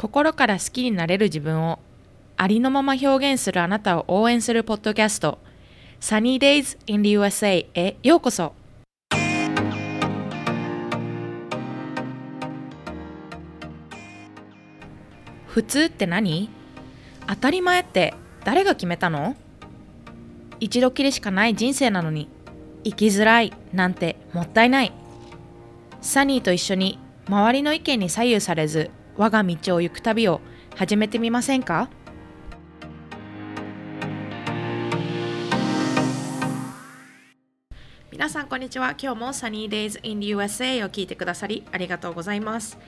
心から好きになれる自分をありのまま表現するあなたを応援するポッドキャスト Sunny Days in the USA へようこそ。普通って何？当たり前って誰が決めたの？一度きりしかない人生なのに生きづらいなんてもったいない。サニーと一緒に周りの意見に左右されず我が道を行く旅を始めてみませんか？皆さんこんにちは。今日も Sunny Days in the USA を聞いてくださりありがとうございます。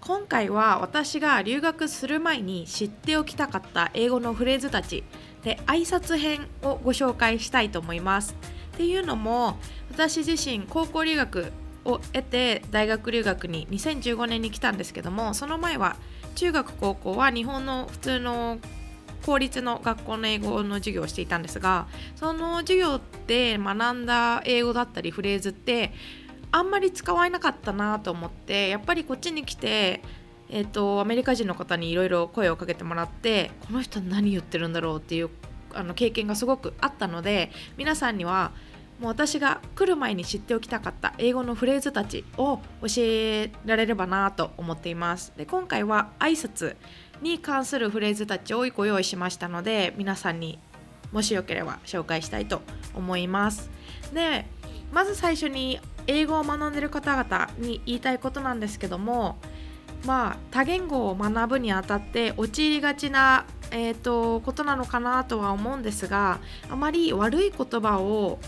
今回は私が留学する前に知っておきたかった英語のフレーズたちで挨拶編をご紹介したいと思います。っていうのも私自身高校留学を得て大学留学に2015年に来たんですけども、その前は中学高校は日本の普通の公立の学校の英語の授業をしていたんですが、その授業で学んだ英語だったりフレーズってあんまり使わなかったなと思って、やっぱりこっちに来て、アメリカ人の方にいろいろ声をかけてもらって、この人何言ってるんだろうっていう経験がすごくあったので、皆さんにはもう私が来る前に知っておきたかった英語のフレーズたちを教えられればなと思っています。で、今回は挨拶に関するフレーズたちをご用意しましたので、皆さんにもしよければ紹介したいと思います。で、まず最初に英語を学んでいる方々に言いたいことなんですけども、多言語を学ぶにあたって陥りがちな、ことなのかなとは思うんですが、あまり悪い言葉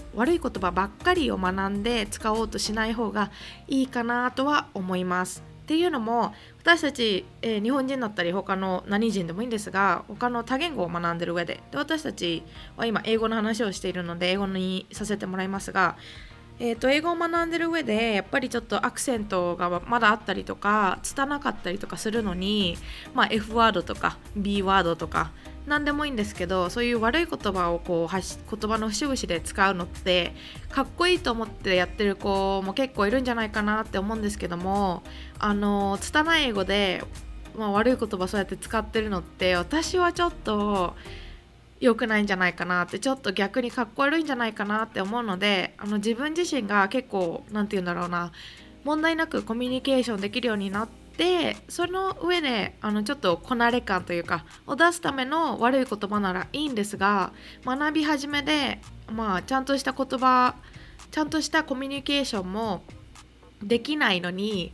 ばっかりを学んで使おうとしない方がいいかなとは思います。っていうのも私たち、日本人だったり他の何人でもいいんですが、他の多言語を学んでる上 で私たちは今英語の話をしているので英語にさせてもらいますが、英語を学んでる上でやっぱりちょっとアクセントがまだあったりとか拙かったりとかするのに、F ワードとか B ワードとか何でもいいんですけど、そういう悪い言葉を言葉の節々で使うのってかっこいいと思ってやってる子も結構いるんじゃないかなって思うんですけども、拙い英語で、悪い言葉そうやって使ってるのって私はちょっと良くないんじゃないかなって、ちょっと逆にかっこ悪いんじゃないかなって思うので、自分自身が結構問題なくコミュニケーションできるようになって、その上でちょっとこなれ感というかを出すための悪い言葉ならいいんですが、学び始めで、ちゃんとした言葉ちゃんとしたコミュニケーションもできないのに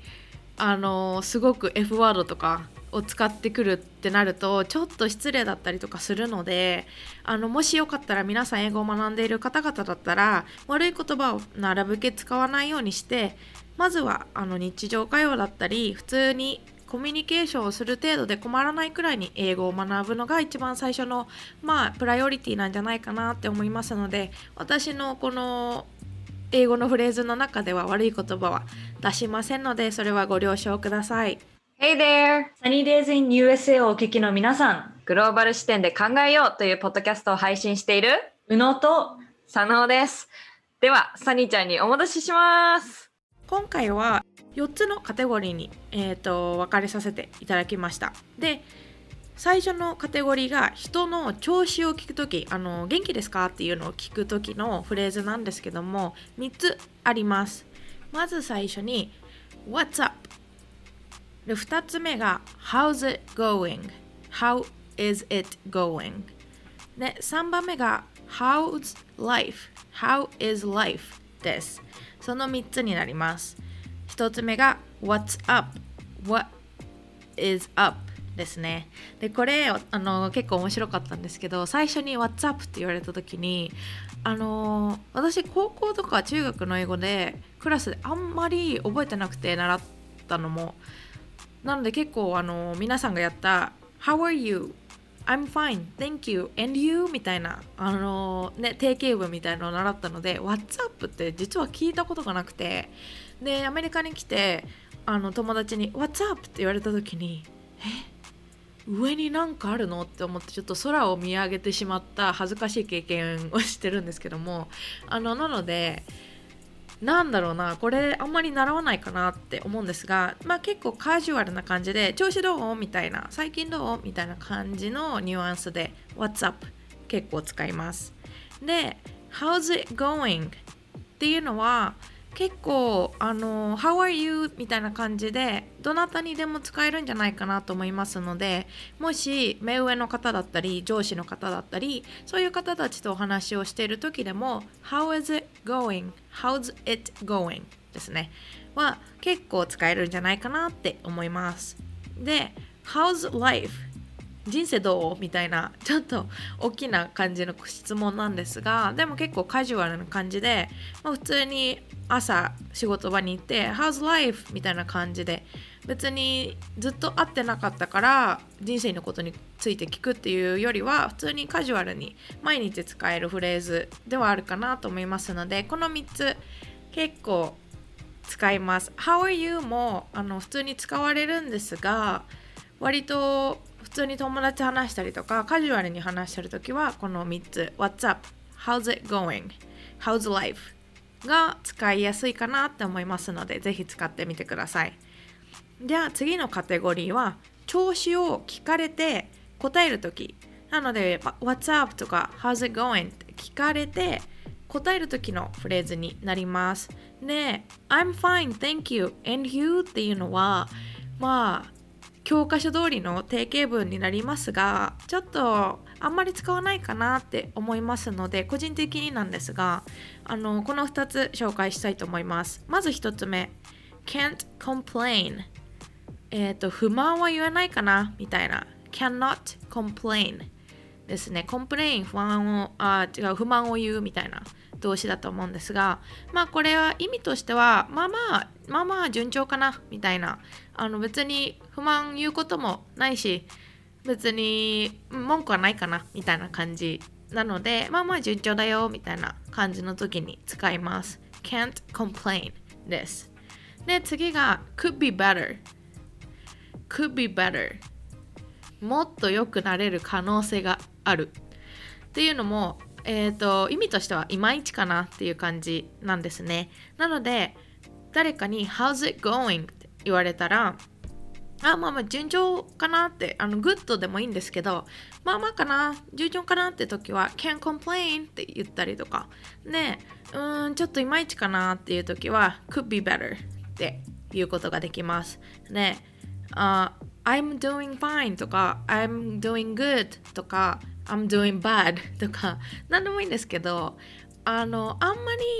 すごく F ワードとかを使ってくるってなるとちょっと失礼だったりとかするので、もしよかったら皆さん英語を学んでいる方々だったら悪い言葉をなるべく使わないようにして、まずは日常会話だったり普通にコミュニケーションをする程度で困らないくらいに英語を学ぶのが一番最初の、プライオリティなんじゃないかなって思いますので、私のこの英語のフレーズの中では悪い言葉は出しませんので、それはご了承ください。Hey there! Sunny Days in USA をお聞きの皆さん、グローバル視点で考えようというポッドキャストを配信している宇野と佐野です。では、サニーちゃんにお戻しします。今回は4つのカテゴリーに、分かれさせていただきました。で、最初のカテゴリーが人の調子を聞くとき、元気ですかっていうのを聞くときのフレーズなんですけども、3つあります。まず最初に What's up?で、2つ目が How's it going? How is it going? で、3番目が How's life? How is life? です。その3つになります。1つ目が What's up? What is up? ですね。で、これ結構面白かったんですけど、最初に What's up? って言われた時に私高校とか中学の英語でクラスであんまり覚えてなくて習ったのもなので、結構皆さんがやった How are you? I'm fine. Thank you. And you? みたいな定型文みたいなのを習ったので What's up? って実は聞いたことがなくて、でアメリカに来て友達に What's up? って言われた時に上になんかあるのって思ってちょっと空を見上げてしまった恥ずかしい経験をしてるんですけども、なのでなんだろうな、これあんまり習わないかなって思うんですが、まあ結構カジュアルな感じで、調子どうみたいな、最近どうみたいな感じのニュアンスで What's up 結構使います。で How's it going っていうのは結構How are you みたいな感じでどなたにでも使えるんじゃないかなと思いますので、もし目上の方だったり上司の方だったりそういう方たちとお話をしている時でも How is it going? How's it going? ですねは結構使えるんじゃないかなって思います。で How's life? 人生どう？みたいなちょっと大きな感じの質問なんですが、でも結構カジュアルな感じで、まあ、普通に朝仕事場に行って How's life? みたいな感じで、別にずっと会ってなかったから人生のことについて聞くっていうよりは、普通にカジュアルに毎日使えるフレーズではあるかなと思いますので、この3つ結構使います。 How are you? も普通に使われるんですが、割と普通に友達話したりとかカジュアルに話してるときはこの3つ What's up? How's it going? How's life? が使いやすいかなって思いますので、ぜひ使ってみてください。じゃあ次のカテゴリーは調子を聞かれて答えるときなので、 What's up? とか How's it going? って聞かれて答えるときのフレーズになります。で I'm fine, thank you, and you っていうのはまあ教科書通りの定型文になりますが、ちょっとあんまり使わないかなって思いますので、個人的になんですがこの2つ紹介したいと思います。まず1つ目、 Can't complain、不満は言えないかなみたいな Cannot complain ですね。 Complain 不満を言うみたいな動詞だと思うんですが、まあこれは意味としてはまあまあ順調かなみたいな、別に不満言うこともないし別に文句はないかなみたいな感じなので、まあまあ順調だよみたいな感じの時に使います。 Can't complain です。で次が Could be better。 Could be better もっと良くなれる可能性があるっていうのも意味としてはいまいちかなっていう感じなんですね。なので誰かに How's it going? って言われたら、まあ順調かなって、good でもいいんですけど、まあまあかな、順調かなって時は Can't complain って言ったりとかね、ちょっといまいちかなっていう時は Could be better っていうことができますね。I'm doing fine とか I'm doing good とかI'm doing bad とか何でもいいんですけど、あんま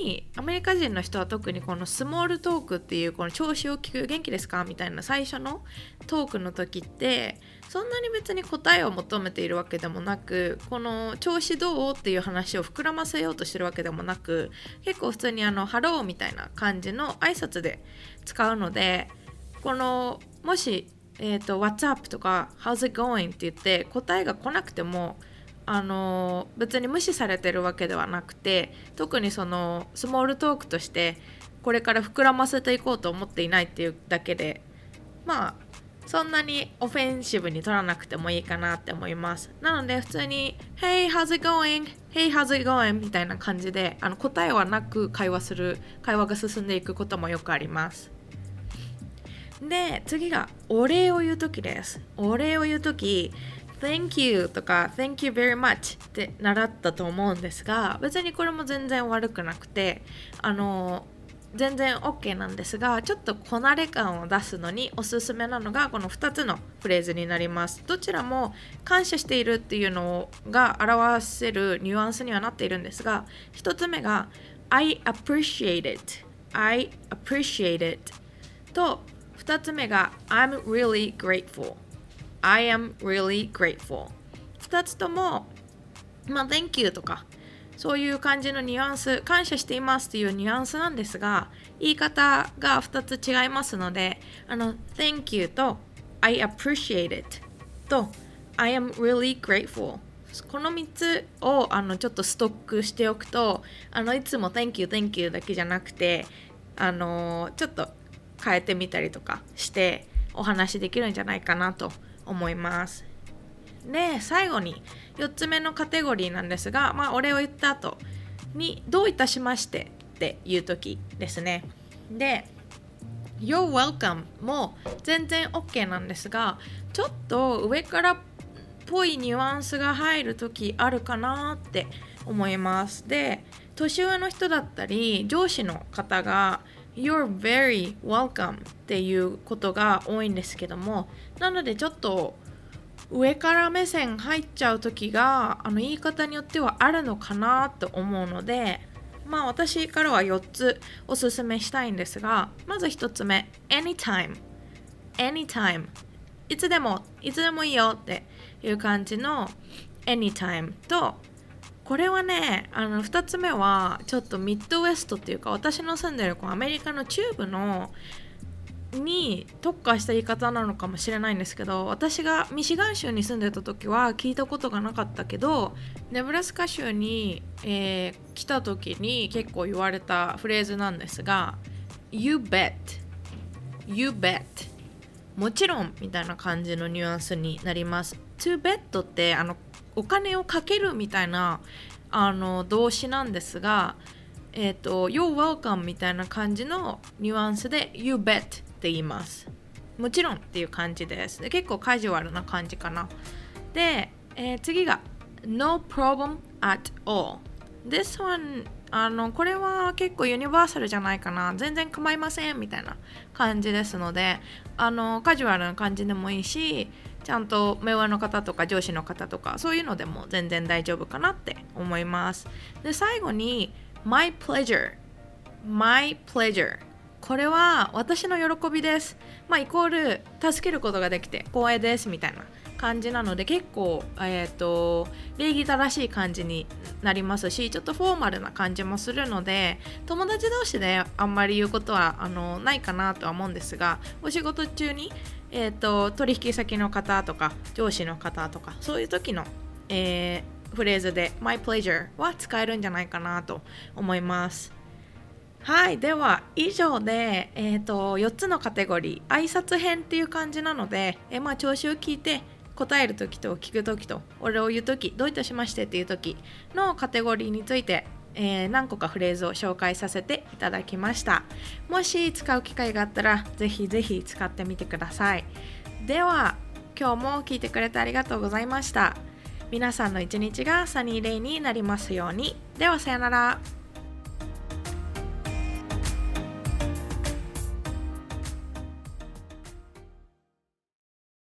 りアメリカ人の人は特にこのスモールトークっていうこの調子を聞く、元気ですかみたいな最初のトークの時ってそんなに別に答えを求めているわけでもなく、この調子どうっていう話を膨らませようとしてるわけでもなく、結構普通にハローみたいな感じの挨拶で使うので、このもしWhat's up? とか How's it going? って言って答えが来なくても別に無視されてるわけではなくて、特にそのスモールトークとしてこれから膨らませていこうと思っていないっていうだけで、まあそんなにオフェンシブに取らなくてもいいかなって思います。なので普通に Hey, how's it going? Hey, how's it going? みたいな感じで答えはなく会話が進んでいくこともよくあります。で次がお礼を言うときです。お礼を言うときThank you とか Thank you very much って習ったと思うんですが、別にこれも全然悪くなくて全然 OK なんですが、ちょっとこなれ感を出すのにおすすめなのがこの2つのフレーズになります。どちらも感謝しているっていうのが表せるニュアンスにはなっているんですが、1つ目が I appreciate it と2つ目が I am really grateful。 2つとも、Thank you とかそういう感じのニュアンス、感謝していますっていうニュアンスなんですが、言い方が2つ違いますので、Thank you と I appreciate it と I am really grateful、 この3つをちょっとストックしておくと、いつも Thank you Thank you だけじゃなくてちょっと変えてみたりとかしてお話できるんじゃないかなと思います。で最後に4つ目のカテゴリーなんですが、お礼を言った後にどういたしましてっていう時ですね。で You're welcome も全然 OK なんですが、ちょっと上からっぽいニュアンスが入る時あるかなって思います。で、年上の人だったり上司の方が You're very welcome っていうことが多いんですけども、なのでちょっと上から目線入っちゃう時が言い方によってはあるのかなと思うので、まあ私からは4つおすすめしたいんですが、まず1つ目 anytime いつでもいいよっていう感じの anytime と、これはね2つ目はちょっとミッドウェストっていうか、私の住んでるアメリカの中部のに特化した言い方なのかもしれないんですけど、私がミシガン州に住んでた時は聞いたことがなかったけど、ネブラスカ州に、来た時に結構言われたフレーズなんですが You bet もちろんみたいな感じのニュアンスになります。 To bet ってお金をかけるみたいな動詞なんですが、You're welcome みたいな感じのニュアンスで You betって言います。もちろんっていう感じです。で、結構カジュアルな感じかな。で、次が No problem at all。 This one これは結構ユニバーサルじゃないかな。全然構いませんみたいな感じですので、カジュアルな感じでもいいし、ちゃんと目上の方とか上司の方とかそういうのでも全然大丈夫かなって思います。で、最後に My pleasure。これは私の喜びです。まあイコール助けることができて光栄ですみたいな感じなので、結構、礼儀正しい感じになりますし、ちょっとフォーマルな感じもするので、友達同士であんまり言うことはないかなとは思うんですが、お仕事中に、取引先の方とか上司の方とかそういう時の、フレーズで My pleasure は使えるんじゃないかなと思います。はい、では以上で、4つのカテゴリー挨拶編っていう感じなので、調子を聞いて答えるときと聞くときとお礼を言うとき、どういたしましてっていうときのカテゴリーについて、何個かフレーズを紹介させていただきました。もし使う機会があったらぜひぜひ使ってみてください。では今日も聞いてくれてありがとうございました。皆さんの一日がサニーデイになりますように。ではさよなら。